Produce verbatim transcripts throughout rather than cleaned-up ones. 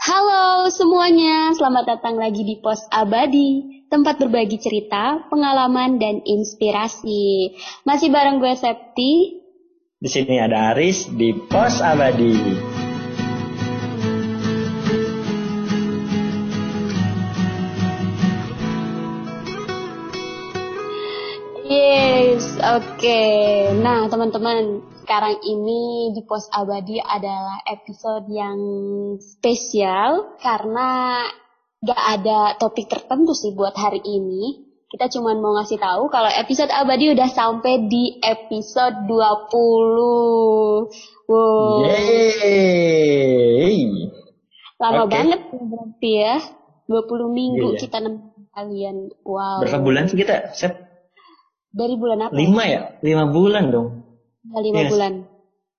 Halo semuanya, selamat datang lagi di Pos Abadi, tempat berbagi cerita, pengalaman, dan inspirasi. Masih bareng gue Septi. Di sini ada Aris di Pos Abadi. Yes, oke. Okay. Nah, teman-teman. Sekarang ini di Pos Abadi adalah episode yang spesial karena gak ada topik tertentu sih buat hari ini. Kita cuma mau ngasih tahu kalau episode Abadi udah sampai di episode dua puluh. Wow. Yeay. Lama okay. banget berarti ya. dua puluh minggu yeah, yeah. kita nemenin kalian. Wow. Berapa bulan sih kita, Sep? Dari bulan apa? lima ya? lima bulan dong. Nah, lima yes. bulan.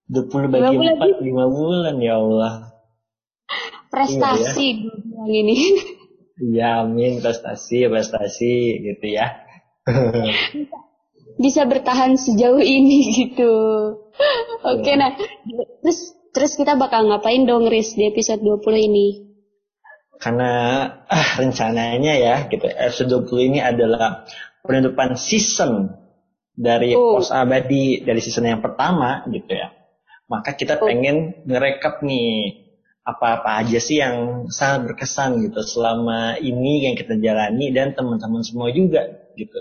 dua puluh bagi empat, lima bulan, ya Allah. Prestasi iya, ya. Yang ini. Iya, amin, prestasi, prestasi gitu ya. Bisa, bisa bertahan sejauh ini gitu. Oke, okay, nah. Terus terus kita bakal ngapain dong, Riz, di episode dua puluh ini? Karena ah, rencananya ya, gitu. Episode dua puluh ini adalah penutupan season dari oh. Pos Abadi, dari season yang pertama gitu ya. Maka kita oh. pengen ngerekap nih apa-apa aja sih yang sangat berkesan gitu selama ini yang kita jalani, dan teman-teman semua juga gitu.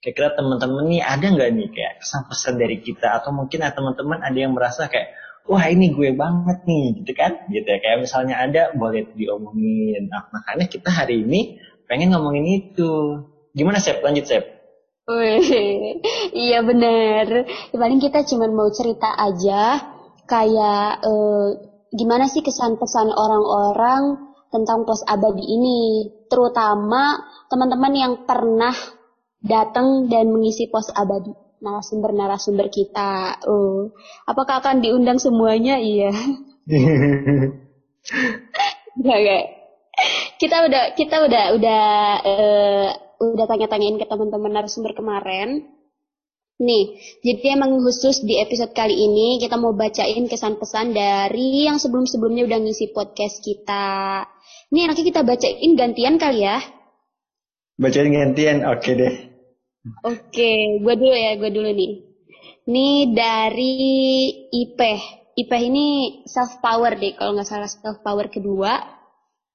Kira-kira teman-teman nih ada nggak nih kayak kesan-kesan dari kita, atau mungkin ah, teman-teman ada yang merasa kayak wah ini gue banget nih gitu kan gitu ya. Kayak misalnya ada, boleh diomongin. Nah, makanya kita hari ini pengen ngomongin itu. Gimana Sep? Lanjut Sep. Wih, iya benar. Paling kita cuma mau cerita aja, kayak eh, gimana sih kesan-pesan orang-orang tentang Pos Abadi ini, terutama teman-teman yang pernah datang dan mengisi Pos Abadi, narasumber-narasumber kita. Oh, apakah akan diundang semuanya? Iya. Gak, gak. Kita udah, kita udah, udah. Eh, udah tanya-tanyain ke teman-teman narasumber kemarin. Nih, jadi emang khusus di episode kali ini kita mau bacain kesan-pesan dari yang sebelum-sebelumnya udah ngisi podcast kita. Nih, nanti kita bacain gantian kali ya. Bacain gantian, oke okay deh. Oke, okay, gue dulu ya, gue dulu nih. Nih dari Ipeh. Ipeh ini self power deh, kalau nggak salah self power kedua.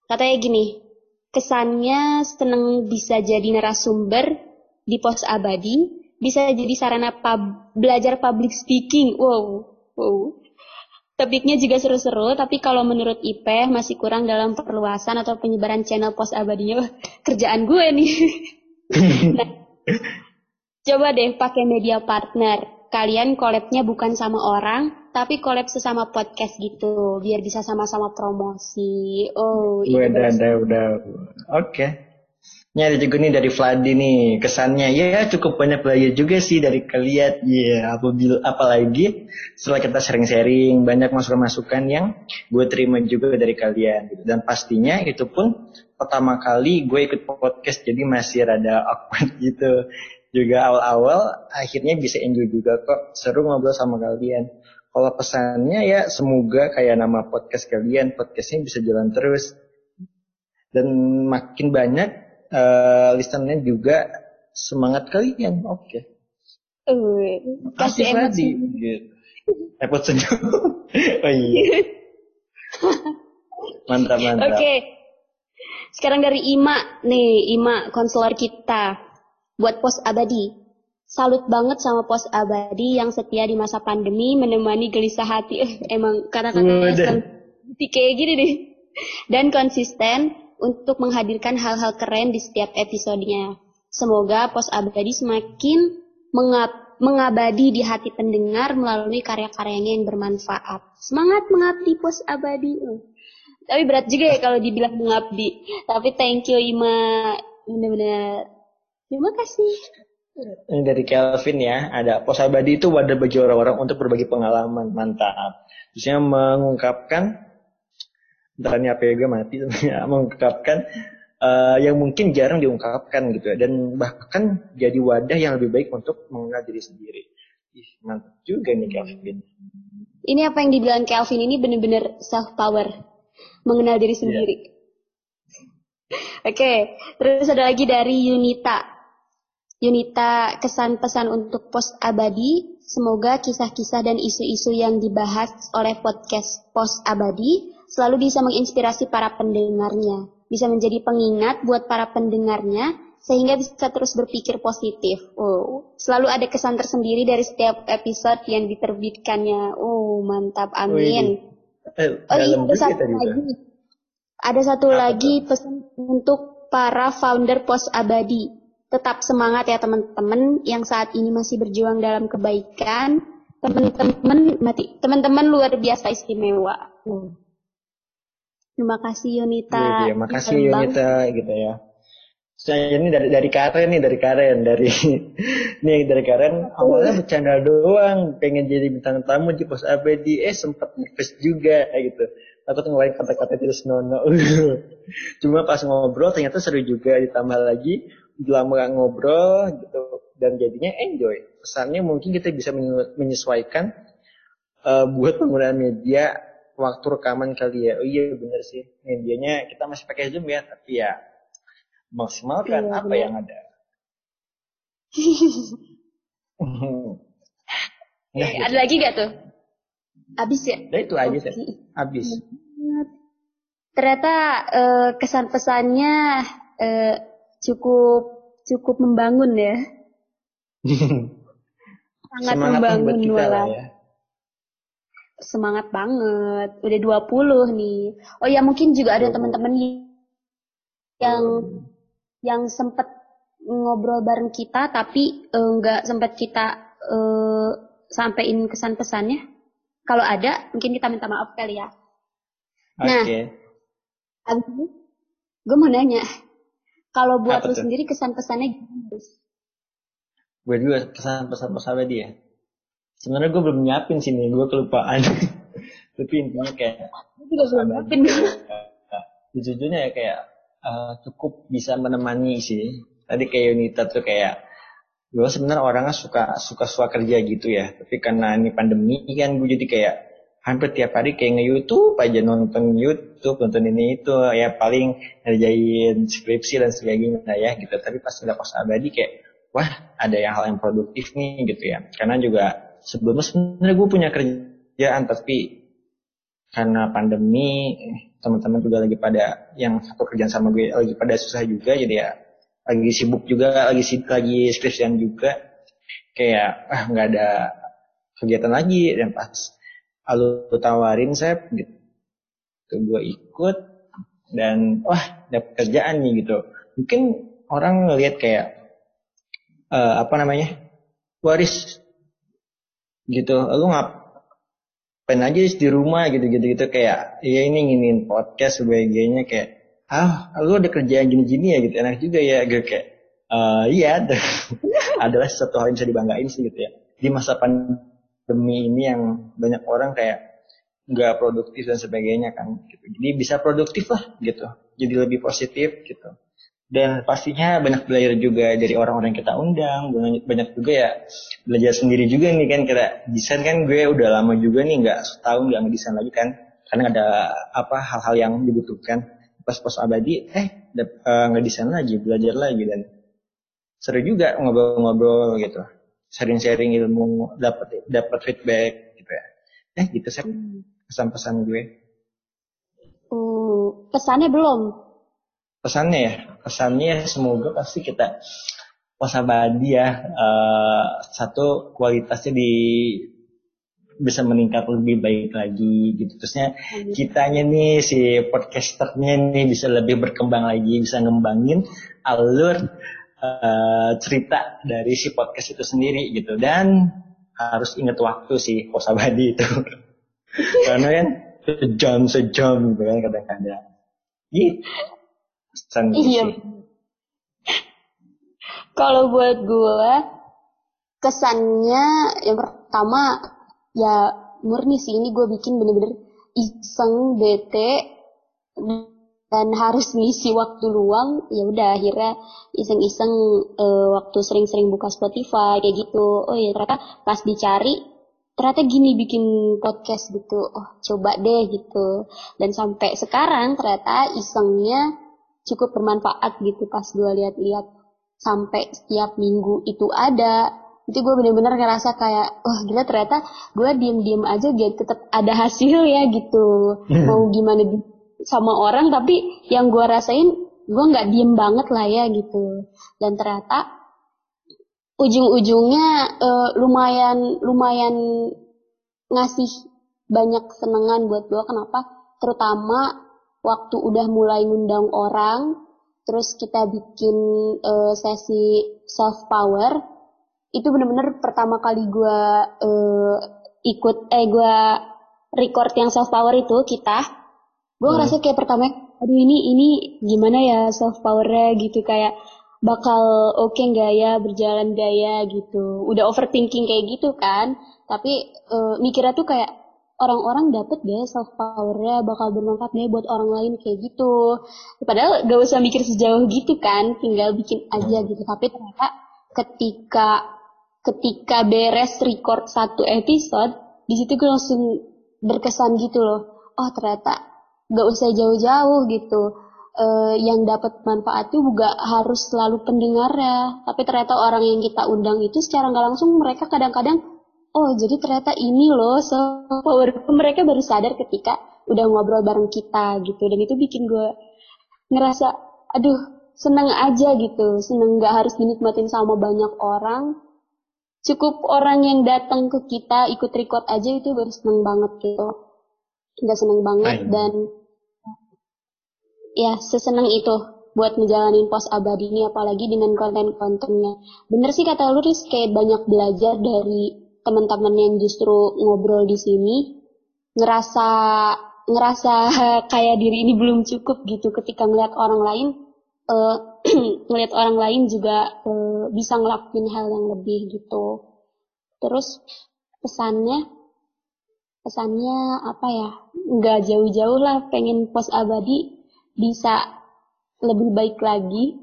Katanya gini. Kesannya seneng bisa jadi narasumber di Pos Abadi, bisa jadi sarana pub, belajar public speaking. Wow, wow. Topiknya juga seru-seru, tapi kalau menurut Ipeh masih kurang dalam perluasan atau penyebaran channel Pos Abadinya. Kerjaan gue nih. Nah, coba deh pakai media partner. Kalian collabnya bukan sama orang, tapi collab sesama podcast gitu, biar bisa sama-sama promosi. Oh, udah, udah, udah, udah. Oke. Okay. Ini ada juga nih dari Vlad nih, kesannya ya cukup banyak belajar juga sih dari kalian. Ya, yeah, apabila apalagi setelah kita sharing-sharing, banyak masukan-masukan yang gue terima juga dari kalian. Dan pastinya itu pun pertama kali gue ikut podcast, jadi masih rada awkward gitu. Juga awal-awal akhirnya bisa enjoy juga kok, seru ngobrol sama kalian. Kalau pesannya ya semoga kayak nama podcast kalian, podcastnya bisa jalan terus. Dan makin banyak uh, listenernya juga, semangat kalian, oke. Okay. Uh, kasih emosi. Repot senyum. Oh iya. Mantap-mantap. Oke, okay. Sekarang dari Ima nih, Ima konselor kita. Buat Pos Abadi, salut banget sama Pos Abadi yang setia di masa pandemi menemani gelisah hati. Eh, emang kata-katanya kayak gini deh. Dan konsisten untuk menghadirkan hal-hal keren di setiap episodenya. Semoga Pos Abadi semakin mengab- mengabadi di hati pendengar melalui karya-karyanya yang bermanfaat. Semangat mengabdi Pos Abadi. Uh. Tapi berat juga ya kalau dibilang mengabdi. Tapi thank you Ima, benar-benar. Terima kasih. Ini dari Kelvin ya, ada Pos Abadi itu wadah bagi orang-orang untuk berbagi pengalaman, mantap. Terusnya mengungkapkan, ntar ini apa ya gue mati, mengungkapkan uh, yang mungkin jarang diungkapkan gitu ya, dan bahkan jadi wadah yang lebih baik untuk mengenal diri sendiri. Ih, mantap juga nih Kelvin. Ini apa yang dibilang Kelvin ini benar-benar self power. mengenal diri sendiri. Yeah. Oke, okay. Terus ada lagi dari Yunita. Yunita, kesan pesan untuk Pos Abadi. Semoga kisah-kisah dan isu-isu yang dibahas oleh podcast Pos Abadi selalu bisa menginspirasi para pendengarnya, bisa menjadi pengingat buat para pendengarnya, sehingga bisa terus berpikir positif. Oh, selalu ada kesan tersendiri dari setiap episode yang diterbitkannya. Oh, mantap, amin. Oh, eh, oh iya, ada satu lagi. Ada satu Apa lagi itu? Pesan untuk para founder Pos Abadi. Tetap semangat ya teman-teman yang saat ini masih berjuang dalam kebaikan. Teman-teman mati, teman-teman luar biasa istimewa. Oh. Terima kasih Yunita. Iya, terima kasih Yunita gitu ya. Saya ini dari dari Karen nih dari Karen dari nih dari Karen awalnya bercanda doang, pengen jadi bintang tamu di Pos Abadi, eh sempat nervous juga gitu, takut ngeluarin kata-kata terus nono. Cuma pas ngobrol ternyata seru juga, ditambah lagi lama gak ngobrol gitu dan jadinya enjoy. Pesannya mungkin kita bisa menyesuaikan uh, buat penggunaan media waktu rekaman kali ya. Oh iya benar sih, medianya kita masih pakai Zoom ya, tapi ya maksimalkan iya, apa bener. Yang ada. Nah, gitu. Ada lagi gak tuh? Abis ya? Nah, itu aja sih. Abis. Ternyata eh, kesan pesannya eh, cukup cukup membangun ya. Sangat semangat membangun malah. Ya. Semangat banget. Udah dua puluh nih. Oh ya mungkin juga ada teman-teman yang yang sempat ngobrol bareng kita tapi nggak uh, sempat kita uh, sampein kesan pesannya. Kalau ada mungkin kita minta maaf kali ya. Okay. Nah, abis itu gue mau nanya, kalau buat Apa lu tuh? Sendiri kesan pesannya gimana? Buat gue kesan pesan pesannya dia. Sebenarnya gue belum nyiapin sini, gue kelupaan. Tapi intinya kayak. Gue belum nyiapin. Jujurnya ya kayak. Uh, cukup bisa menemani sih. Tadi kayak Yunita tuh kayak gue sebenarnya orangnya suka suka suka kerja gitu ya, tapi karena ini pandemi kan gue jadi kayak hampir tiap hari kayak nge-YouTube aja, nonton YouTube, nonton ini itu ya, paling ngerjain skripsi dan sebagainya ya gitu. Tapi pas udah Pos Abadi kayak wah ada yang hal yang produktif nih gitu ya, karena juga sebelumnya sebenarnya gue punya kerjaan tapi karena pandemi teman-teman juga lagi pada yang satu kerjaan sama gue lagi pada susah juga, jadi ya lagi sibuk juga, lagi lagi skripsian juga, kayak ah nggak ada kegiatan lagi. Dan pas lalu tawarin saya gitu, gue ikut dan wah dapat kerjaan nih gitu. Mungkin orang ngelihat kayak uh, apa namanya waris gitu, lu ngap pen aja di rumah gitu-gitu gitu, kayak ya ini nginin podcast sebagainya, kayak ah lu ada kerjaan gini-gini ya gitu, enak juga ya gue kayak uh, iya adalah sesuatu hal yang bisa dibanggain sih gitu ya di masa pandemi ini yang banyak orang kayak nggak produktif dan sebagainya kan gitu. Jadi bisa produktif lah gitu, jadi lebih positif gitu, dan pastinya banyak belajar juga dari orang-orang yang kita undang, banyak juga ya belajar sendiri juga nih kan, kira desain kan gue udah lama juga nih nggak setahun nggak ngedesain lagi kan, karena ada apa hal-hal yang dibutuhkan. Pas Pos Abadi eh uh, ngedesain lagi, belajar lagi, dan seru juga ngobrol-ngobrol gitu, sharing-sharing ilmu, dapat dapat feedback gitu ya. Eh gitu sih pesan-pesan gue. Uh, pesannya belum. Pesannya ya, pesannya semoga pasti kita Pos Abadi ya, uh, satu kualitasnya di bisa meningkat lebih baik lagi gitu. Terusnya kitanya nih si podcasternya nih bisa lebih berkembang lagi, bisa ngembangin alur uh, cerita dari si podcast itu sendiri gitu. Dan harus ingat waktu si Pos Abadi itu. Karena kan sejam-sejam gitu kan kadang-kadang. Gitu. Iya. Kalau buat gue kesannya yang pertama ya murni sih, ini gue bikin bener-bener iseng, bete, dan harus ngisi waktu luang. Ya udah akhirnya iseng-iseng e, waktu sering-sering buka Spotify kayak gitu. Oh ya ternyata pas dicari ternyata gini bikin podcast gitu, oh coba deh gitu. Dan sampai sekarang ternyata isengnya cukup bermanfaat gitu. Pas gue lihat-lihat sampai setiap minggu itu ada, itu gue bener-bener ngerasa kayak wah, oh, gila, ternyata gue diem-diem aja gitu tetap ada hasil ya gitu. Yeah. Mau gimana di- sama orang, tapi yang gue rasain gue nggak diem banget lah ya gitu. Dan ternyata ujung-ujungnya uh, lumayan lumayan ngasih banyak kesenangan buat gue. Kenapa? Terutama waktu udah mulai ngundang orang, terus kita bikin uh, sesi self power. Itu benar-benar pertama kali gue uh, ikut eh gue record yang self power itu kita. Gue hmm. ngerasa kayak pertama, aduh ini ini gimana ya self powernya gitu, kayak bakal oke nggak ya, berjalan gaya gitu. Udah overthinking kayak gitu kan, tapi e, mikirnya tuh kayak orang-orang dapet deh self powernya, bakal bermanfaat deh buat orang lain kayak gitu. Padahal gak usah mikir sejauh gitu kan, tinggal bikin aja gitu. Tapi ternyata ketika ketika beres record satu episode, di situ gue langsung berkesan gitu loh. Oh ternyata gak usah jauh-jauh gitu. Uh, yang dapat manfaat itu juga harus selalu pendengarnya, tapi ternyata orang yang kita undang itu secara nggak langsung mereka kadang-kadang, oh jadi ternyata ini loh self-power, mereka baru sadar ketika udah ngobrol bareng kita gitu. Dan itu bikin gue ngerasa aduh seneng aja gitu, seneng nggak harus dinikmatin sama banyak orang, cukup orang yang datang ke kita ikut record aja itu baru seneng banget gitu, udah seneng banget. Hai. Dan ya, seseneng itu buat ngejalanin Pos Abadi ini, apalagi dengan konten-kontennya. Bener sih kata lu, Riz, kayak banyak belajar dari teman-teman yang justru ngobrol di sini. Ngerasa ngerasa kayak diri ini belum cukup gitu ketika ngeliat orang lain, uh, ngeliat orang lain juga uh, bisa ngelakuin hal yang lebih gitu. Terus pesannya, pesannya apa ya? Nggak jauh-jauh lah, pengen Pos Abadi bisa lebih baik lagi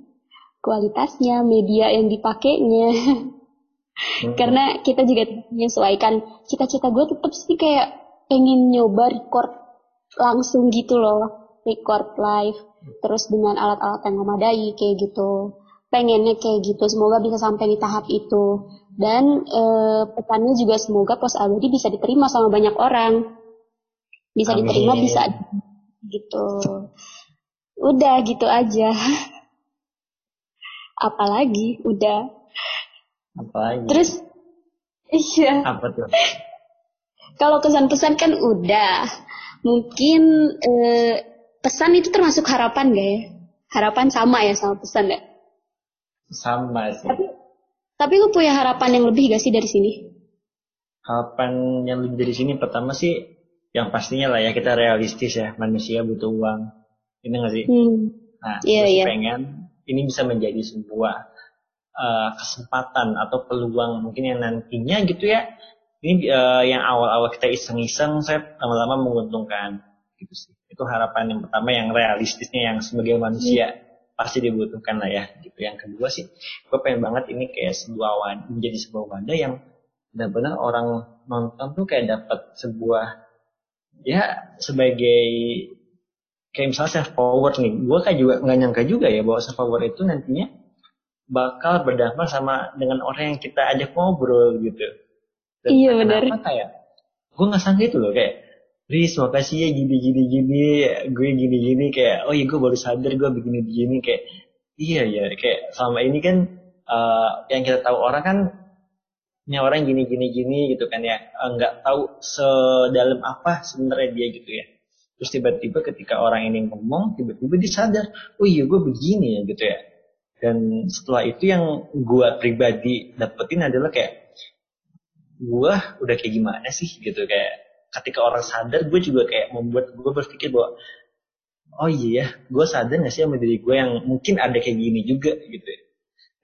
kualitasnya, media yang dipakainya. hmm. Karena kita juga menyesuaikan. Cita-cita gue tetap sih kayak pengen nyoba record langsung gitu loh, record live, terus dengan alat-alat yang memadai kayak gitu. Pengennya kayak gitu, semoga bisa sampai di tahap itu. Dan eh, pesannya juga semoga Pos Abadi bisa diterima sama banyak orang, bisa Amin. Diterima, bisa gitu. Udah gitu aja. Apalagi udah. Apalagi. Terus iya. Apa tuh? Kalau kesan-pesan kan udah. Mungkin eh, pesan itu termasuk harapan gak ya? Harapan sama ya sama pesan gak? Sama sih. Tapi, tapi lu punya harapan yang lebih gak sih dari sini? Harapan yang lebih dari sini pertama sih yang pastinya lah ya, kita realistis ya, manusia butuh uang. Ini nggak sih? Hmm. Nah, yeah, gue yeah. pengen ini bisa menjadi sebuah uh, kesempatan atau peluang mungkin yang nantinya gitu ya. Ini uh, yang awal-awal kita iseng-iseng, saya lama-lama menguntungkan gitu sih. Itu harapan yang pertama yang realistisnya, yang sebagai manusia hmm. pasti dibutuhkan lah ya. Gitu. Yang kedua sih, gue pengen banget ini kayak sebuah wadah, menjadi sebuah wadah yang benar-benar orang nonton tuh kayak dapat sebuah ya sebagai kayak misalnya self power nih, gue kayak juga nggak nyangka juga ya bahwa self power itu nantinya bakal berdampak sama dengan orang yang kita ajak ngobrol gitu. Dan iya benar. Kenapa kayak gue nggak sangka itu loh, kayak Riz makasih ya gini gini gini, gue gini gini kayak oh iya gue baru sadar gue begini begini kayak iya ya kayak selama ini kan uh, yang kita tahu orang kan nya orang gini gini gini gitu kan ya, nggak tahu sedalam apa sebenarnya dia gitu ya. Terus tiba-tiba ketika orang ini ngomong, tiba-tiba dia sadar, oh iya gue begini ya gitu ya. Dan setelah itu yang gue pribadi dapetin adalah kayak, gue udah kayak gimana sih gitu. Kayak ketika orang sadar, gue juga kayak membuat gue berpikir bahwa, oh iya ya, gue sadar gak sih sama diri gue yang mungkin ada kayak gini juga gitu ya.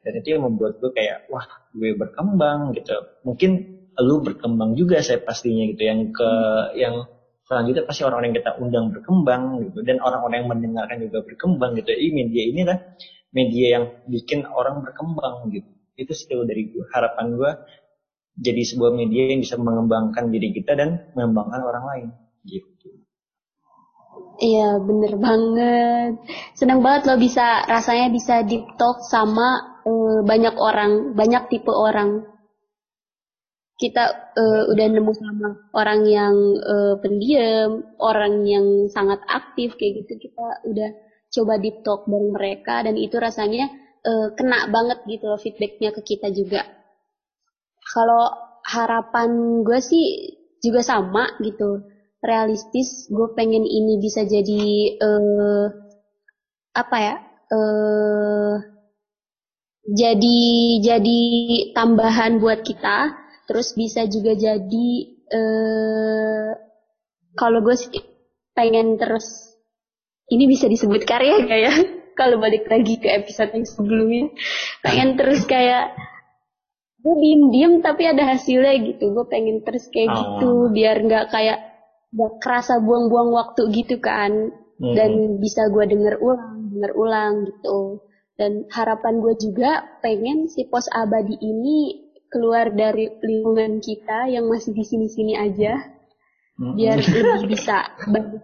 Dan itu yang membuat gue kayak, wah gue berkembang gitu. Mungkin lu berkembang juga saya pastinya gitu. Yang ke, yang selanjutnya pasti orang-orang yang kita undang berkembang gitu, dan orang-orang yang mendengarkan juga berkembang gitu. Ini media ini lah media yang bikin orang berkembang gitu. Itu sih dari gue, harapan gue jadi sebuah media yang bisa mengembangkan diri kita dan mengembangkan orang lain gitu. Iya bener banget. Senang banget lo bisa, rasanya bisa deep talk sama uh, banyak orang, banyak tipe orang. Kita uh, udah nemu sama orang yang uh, pendiam, orang yang sangat aktif kayak gitu. Kita udah coba deep talk bareng mereka dan itu rasanya uh, kena banget gitu lo feedbacknya ke kita juga. Kalau harapan gue sih juga sama gitu, realistis. Gue pengen ini bisa jadi uh, apa ya, uh, jadi jadi tambahan buat kita, terus bisa juga jadi uh, kalau gue sih pengen terus ini bisa disebut karya gak ya kalau balik lagi ke episode yang sebelumnya, pengen terus kayak gue diem-diem tapi ada hasilnya gitu. Gue pengen terus kayak oh. gitu biar gak kayak gak kerasa buang-buang waktu gitu kan. Mm-hmm. Dan bisa gue denger ulang, denger ulang gitu. Dan harapan gue juga pengen si Pos Abadi ini keluar dari lingkungan kita yang masih di sini-sini aja. Mm-hmm. Biar lebih bisa bagi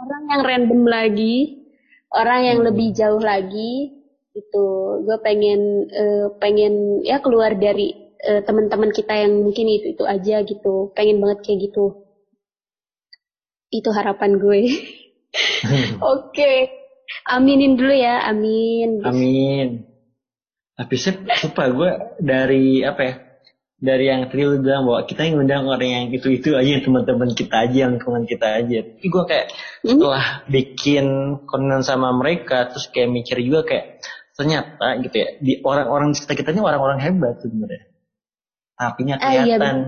orang yang random lagi, orang yang mm-hmm. lebih jauh lagi itu. Gue pengen uh, pengen ya keluar dari uh, teman-teman kita yang mungkin itu itu aja gitu. Pengen banget kayak gitu. Itu harapan gue. Oke, okay. Aminin dulu ya, amin. Amin. Tapi lupa gue dari apa ya? Dari yang tadi lu bilang bahwa kita yang ngundang orang yang itu itu aja, teman-teman kita aja, lingkungan kita aja. Tapi gue kayak setelah bikin konten sama mereka, terus kayak mikir juga kayak ternyata gitu ya, di orang-orang kita kita ini orang-orang hebat sebenarnya. Tapi nggak kelihatan. Ah, iya,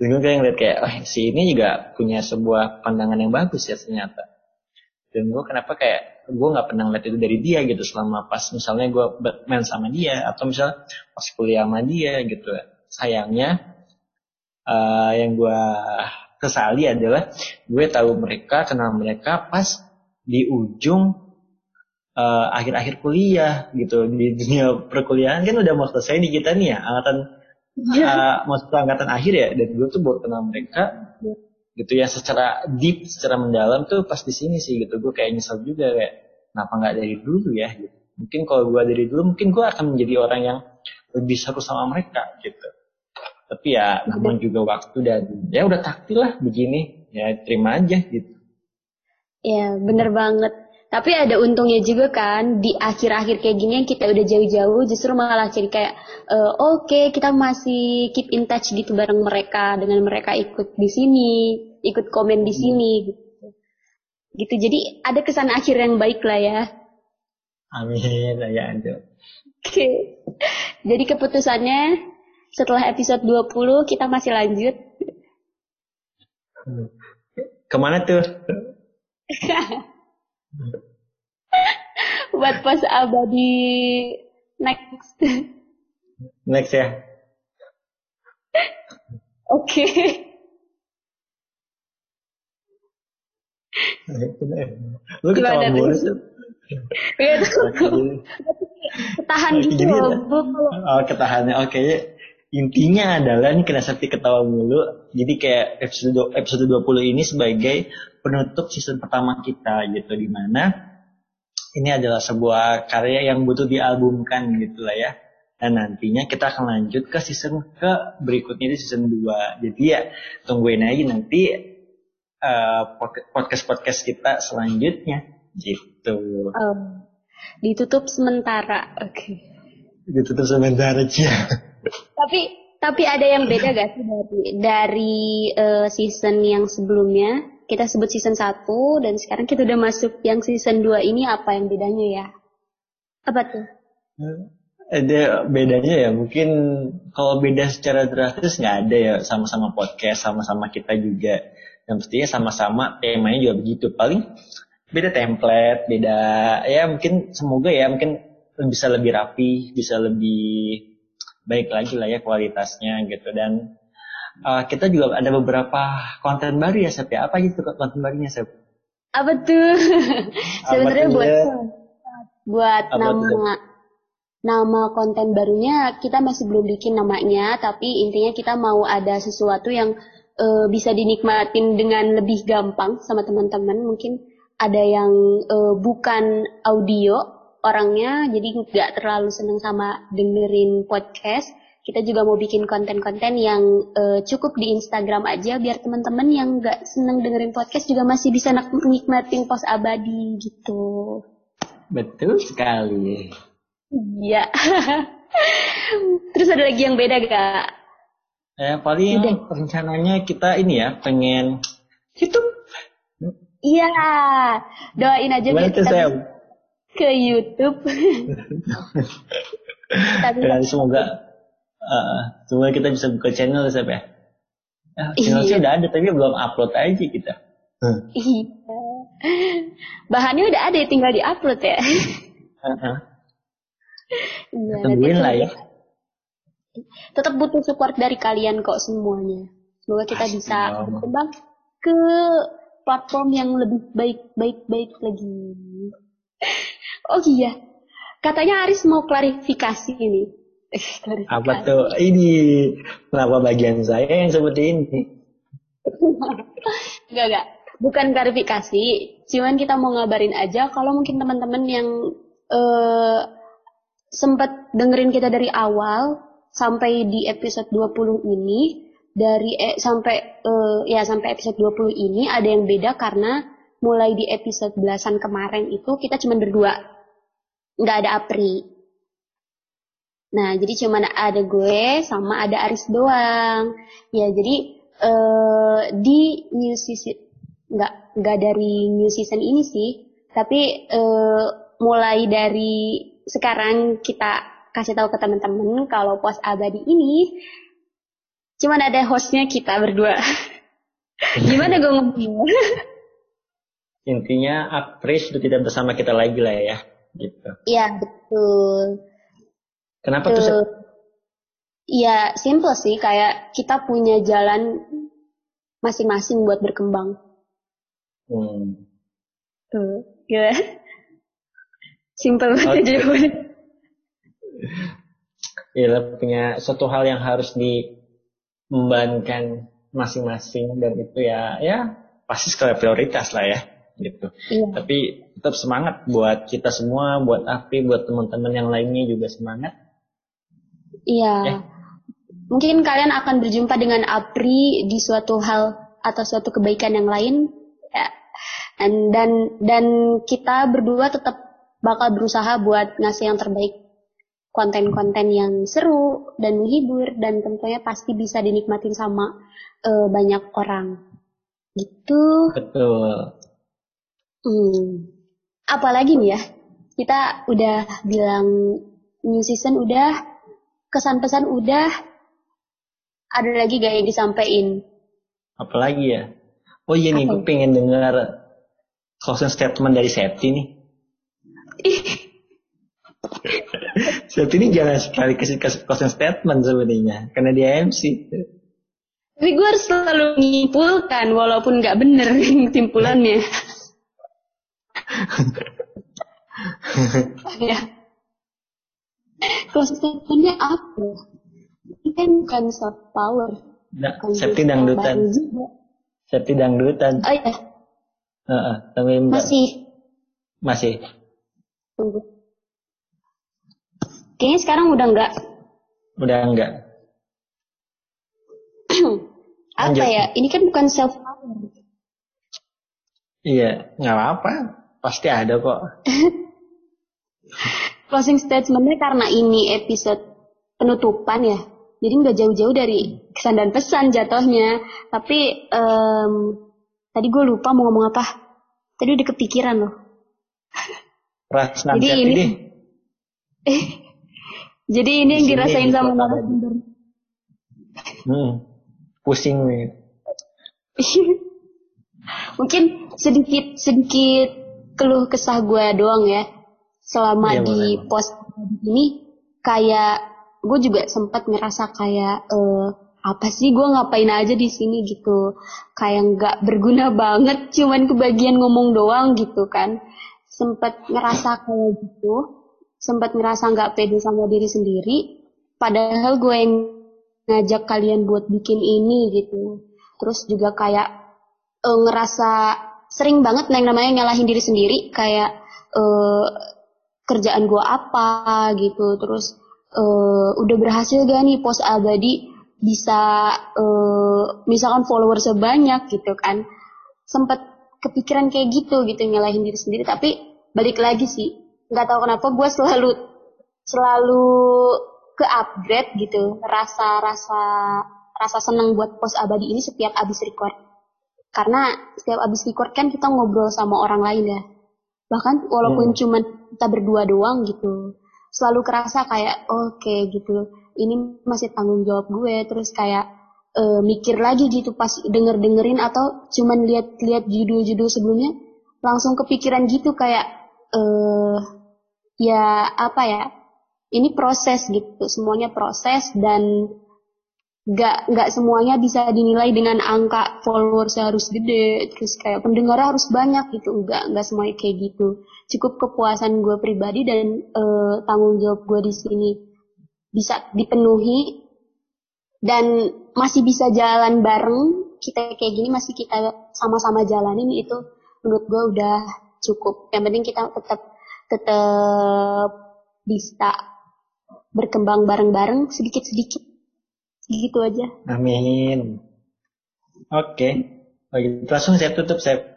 terus gue kayak ngeliat kayak, oh, si ini juga punya sebuah pandangan yang bagus ya ternyata. Dan gue kenapa kayak gue nggak pernah ngeliat itu dari dia gitu selama pas misalnya gue main sama dia atau misalnya pas kuliah sama dia gitu. Sayangnya uh, yang gue kesali adalah gue tahu mereka, kenal mereka pas di ujung uh, akhir-akhir kuliah gitu. Di dunia perkuliahan kan udah mau selesai di kita nih ya, angkatan yeah. uh, maksud angkatan akhir ya. Dan gue tuh baru kenal mereka yeah. gitu ya secara deep, secara mendalam tuh pas di sini sih gitu. Gue kayak nyesel juga kayak kenapa nggak dari dulu ya gitu. Mungkin kalau gue dari dulu mungkin gue akan menjadi orang yang lebih seru sama mereka gitu. Tapi ya namun juga waktu dan ya udah takdir lah begini ya, terima aja gitu. Ya bener banget. Tapi ada untungnya juga kan di akhir-akhir kayak gini yang kita udah jauh-jauh justru malah jadi kayak uh, oke okay, kita masih keep in touch gitu bareng mereka, dengan mereka ikut di sini, ikut komen di sini gitu. Gitu. Jadi ada kesan akhir yang baik lah ya. Amin ya Anjo. Oke. Jadi keputusannya setelah episode dua puluh kita masih lanjut. Kemana tuh? Buat Pos Abadi next. Next ya. Oke. Lu ketawa mulu sih. Iya tuh. Ketahan gitu loh. Oh, ketahannya. Oke. Okay. Intinya adalah nih karena Septi ketawa mulu. Jadi kayak episode episode dua puluh ini sebagai penutup season pertama kita gitu, dimana ini adalah sebuah karya yang butuh dialbumkan gitu lah ya. Dan nantinya kita akan lanjut ke season ke berikutnya di season dua. Jadi ya tungguin aja nanti uh, podcast-podcast kita selanjutnya gitu. Um, ditutup sementara, oke. Okay. Ditutup sementara aja. Tapi tapi ada yang beda gak sih dari dari uh, season yang sebelumnya? Kita sebut season satu dan sekarang kita udah masuk yang season dua ini, apa yang bedanya ya? Apa tuh? Ada bedanya ya, mungkin kalau beda secara drastis nggak ada ya, sama-sama podcast, sama-sama kita juga. Dan pastinya sama-sama temanya juga begitu. Paling beda template, beda ya mungkin semoga ya mungkin bisa lebih rapi, bisa lebih baik lagi lah ya kualitasnya gitu. Dan Uh, kita juga ada beberapa konten baru ya Sep ya. Apa gitu konten barunya Sep? Apa tuh? Sebenarnya buat buat apa nama tuh? Nama konten barunya kita masih belum bikin namanya, tapi intinya kita mau ada sesuatu yang uh, bisa dinikmatin dengan lebih gampang sama teman-teman. Mungkin ada yang uh, bukan audio orangnya, jadi nggak terlalu seneng sama dengerin podcast. Kita juga mau bikin konten-konten yang uh, cukup di Instagram aja, biar teman-teman yang nggak seneng dengerin podcast juga masih bisa nikmatin Pos Abadi gitu. Betul sekali. Iya. Terus ada lagi yang beda gak? Eh, paling beda. Rencananya kita ini ya, pengen YouTube. Iya, doain aja biar kita saya? ke YouTube. Dan semoga uh, semoga kita bisa buka channel ya, Sep ya. Nah, channel sih udah ada tapi belum upload aja kita. Hmm. Iya. Bahannya udah ada, tinggal di-upload ya. Uh-huh. Ya, tungguin lah ya. Tetap butuh support dari kalian kok semuanya. Semoga kita Asyik bisa berkembang ke platform yang lebih baik-baik-baik lagi. Oh iya, katanya Aris mau klarifikasi ini. Klarifikasi. Apa tuh? Ini kenapa bagian saya yang seperti ini? Enggak enggak, bukan klarifikasi. Cuman kita mau ngabarin aja kalau mungkin teman-teman yang uh, sempat dengerin kita dari awal sampai di episode dua puluh ini, dari eh, sampai eh, ya sampai episode dua puluh ini ada yang beda karena mulai di episode belasan kemarin itu kita cuma berdua, nggak ada Apri. Nah jadi cuma ada gue sama ada Aris doang. Ya jadi eh, di new season nggak nggak dari new season ini sih, tapi eh, mulai dari sekarang kita kasih tahu ke teman-teman kalau Pos Abadi ini cuman ada hostnya kita berdua. Gimana gue ngomong? Intinya Apris sudah tidak bersama kita lagi lah ya, gitu. Iya betul. Kenapa tuh? tuh? Ya simple sih, kayak kita punya jalan masing-masing buat berkembang. Hmm. Tuh, gila. Simpel banget okay. Jawabannya. Iya, punya suatu hal yang harus diembankan masing-masing dan itu ya, ya pasti skala prioritas lah ya, gitu. Iya. Tapi tetap semangat buat kita semua, buat Apri, buat teman-teman yang lainnya juga semangat. Iya. Ya. Mungkin kalian akan berjumpa dengan Apri di suatu hal atau suatu kebaikan yang lain. Ya. Dan dan dan kita berdua tetap bakal berusaha buat ngasih yang terbaik, konten-konten yang seru dan menghibur dan tentunya pasti bisa dinikmatin sama uh, banyak orang. Gitu. Betul. Hmm. Apalagi nih ya, kita udah bilang new season udah, kesan pesan udah, ada lagi gak yang disampaikan? Apalagi ya? Oh iya nih, gue pengen dengar closing statement dari Septi nih. Saat ini jangan sekali kasih closing statement sebenarnya karena dia M C. Tapi gue harus selalu menyimpulkan walaupun nggak bener simpulannya. Ya. Closing statementnya apa? Kita bukan soft power. Septi dangdutan. Septi dangdutan. Oh iya. Uh-uh, masih. Masih. Kayaknya sekarang udah enggak. Udah enggak. Apa ya? Ini kan bukan self power. Iya, enggak apa-apa. Pasti ada kok. Closing statement-nya karena ini episode penutupan ya. Jadi enggak jauh-jauh dari kesan dan pesan jatuhnya. Tapi um, tadi gue lupa mau ngomong apa. Tadi udah kepikiran loh. Rasanya jadi ini, ini. Eh, jadi ini yang dirasain sama narasumber. Hmm, pusing nih. Mungkin sedikit sedikit keluh kesah gue doang ya. Selama ya, di bener. Pos ini kayak gue juga sempat ngerasa kayak uh, apa sih gue ngapain aja di sini gitu. Kayak nggak berguna banget, cuman kebagian ngomong doang gitu kan. Sempat ngerasa kayak gitu, sempat ngerasa nggak pede sama diri sendiri, padahal gue yang ngajak kalian buat bikin ini gitu. Terus juga kayak e, ngerasa sering banget yang namanya nyalahin diri sendiri, kayak e, kerjaan gue apa gitu. Terus e, udah berhasil gak nih Pos Abadi bisa e, misalkan follower sebanyak gitu kan. Sempet kepikiran kayak gitu gitu, nyalahin diri sendiri. Tapi balik lagi sih, nggak tahu kenapa gue selalu selalu ke upgrade gitu, rasa rasa rasa seneng buat Pos Abadi ini setiap abis record, karena setiap abis record kan kita ngobrol sama orang lain ya, bahkan walaupun hmm. cuma kita berdua doang gitu, selalu kerasa kayak oke okay, gitu, ini masih tanggung jawab gue. Terus kayak uh, mikir lagi gitu pas denger dengerin atau cuman lihat lihat judul-judul sebelumnya, langsung kepikiran gitu kayak uh, ya apa ya, ini proses gitu, semuanya proses dan gak, gak semuanya bisa dinilai dengan angka followers harus gede, terus kayak pendengar harus banyak gitu, gak, gak semuanya kayak gitu. Cukup kepuasan gue pribadi dan uh, tanggung jawab gue di sini bisa dipenuhi dan masih bisa jalan bareng, kita kayak gini masih kita sama-sama jalanin, itu menurut gue udah cukup. Yang penting kita tetap tetap bisa berkembang bareng-bareng sedikit-sedikit, gitu aja. Amin. Oke, okay. Langsung saya tutup saya.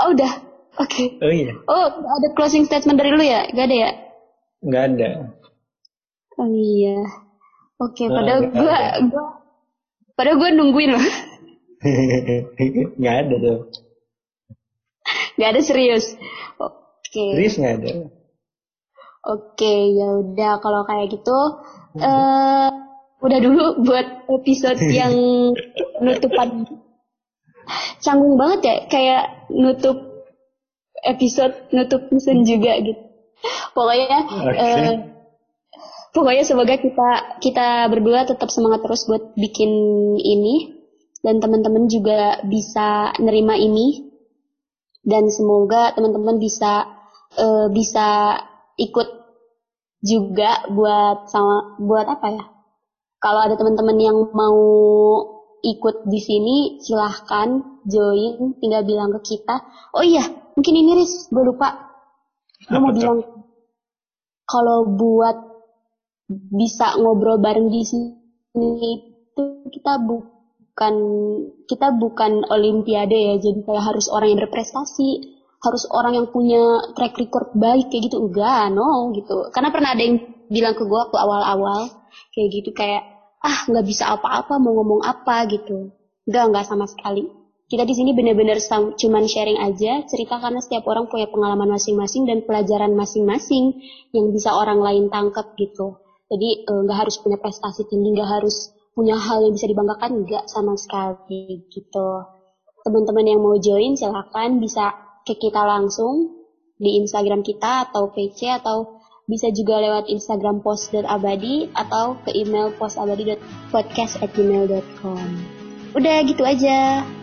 Oh udah, oke. Okay. Oh iya. Oh ada closing statement dari lu ya? Gak ada ya? Gak ada. Oh iya. Oke, okay, padahal oh, gue, padahal gue nungguin loh. Gak ada tuh. Gak ada serius. Oh. Okay. Serius nggak ada. Oke, okay, ya udah kalau kayak gitu, hmm. uh, udah dulu buat episode yang nutupan. Canggung banget ya, kayak nutup episode, nutup season juga gitu. Pokoknya, okay. uh, pokoknya semoga kita kita berdua tetap semangat terus buat bikin ini, dan teman-teman juga bisa nerima ini, dan semoga teman-teman bisa Uh, bisa ikut juga buat sama buat apa ya? Kalau ada teman-teman yang mau ikut di sini silahkan join, tinggal bilang ke kita. Oh iya, mungkin ini Riz, gue lupa. Gue mau bilang kalau buat bisa ngobrol bareng di sini itu kita bukan kita bukan olimpiade ya, jadi kayak harus orang yang berprestasi, harus orang yang punya track record baik kayak gitu, enggak, no gitu. Karena pernah ada yang bilang ke gue waktu awal-awal kayak gitu, kayak ah nggak bisa apa-apa mau ngomong apa gitu, enggak enggak sama sekali. Kita di sini benar-benar sam- cuman sharing aja cerita, karena setiap orang punya pengalaman masing-masing dan pelajaran masing-masing yang bisa orang lain tangkap gitu. Jadi nggak eh, harus punya prestasi tinggi, nggak harus punya hal yang bisa dibanggakan, enggak sama sekali gitu. Teman-teman yang mau join silakan bisa ke kita langsung di Instagram kita atau P C, atau bisa juga lewat Instagram pos.abadi atau ke email pos abadi dot podcast at gmail dot com. Udah gitu aja.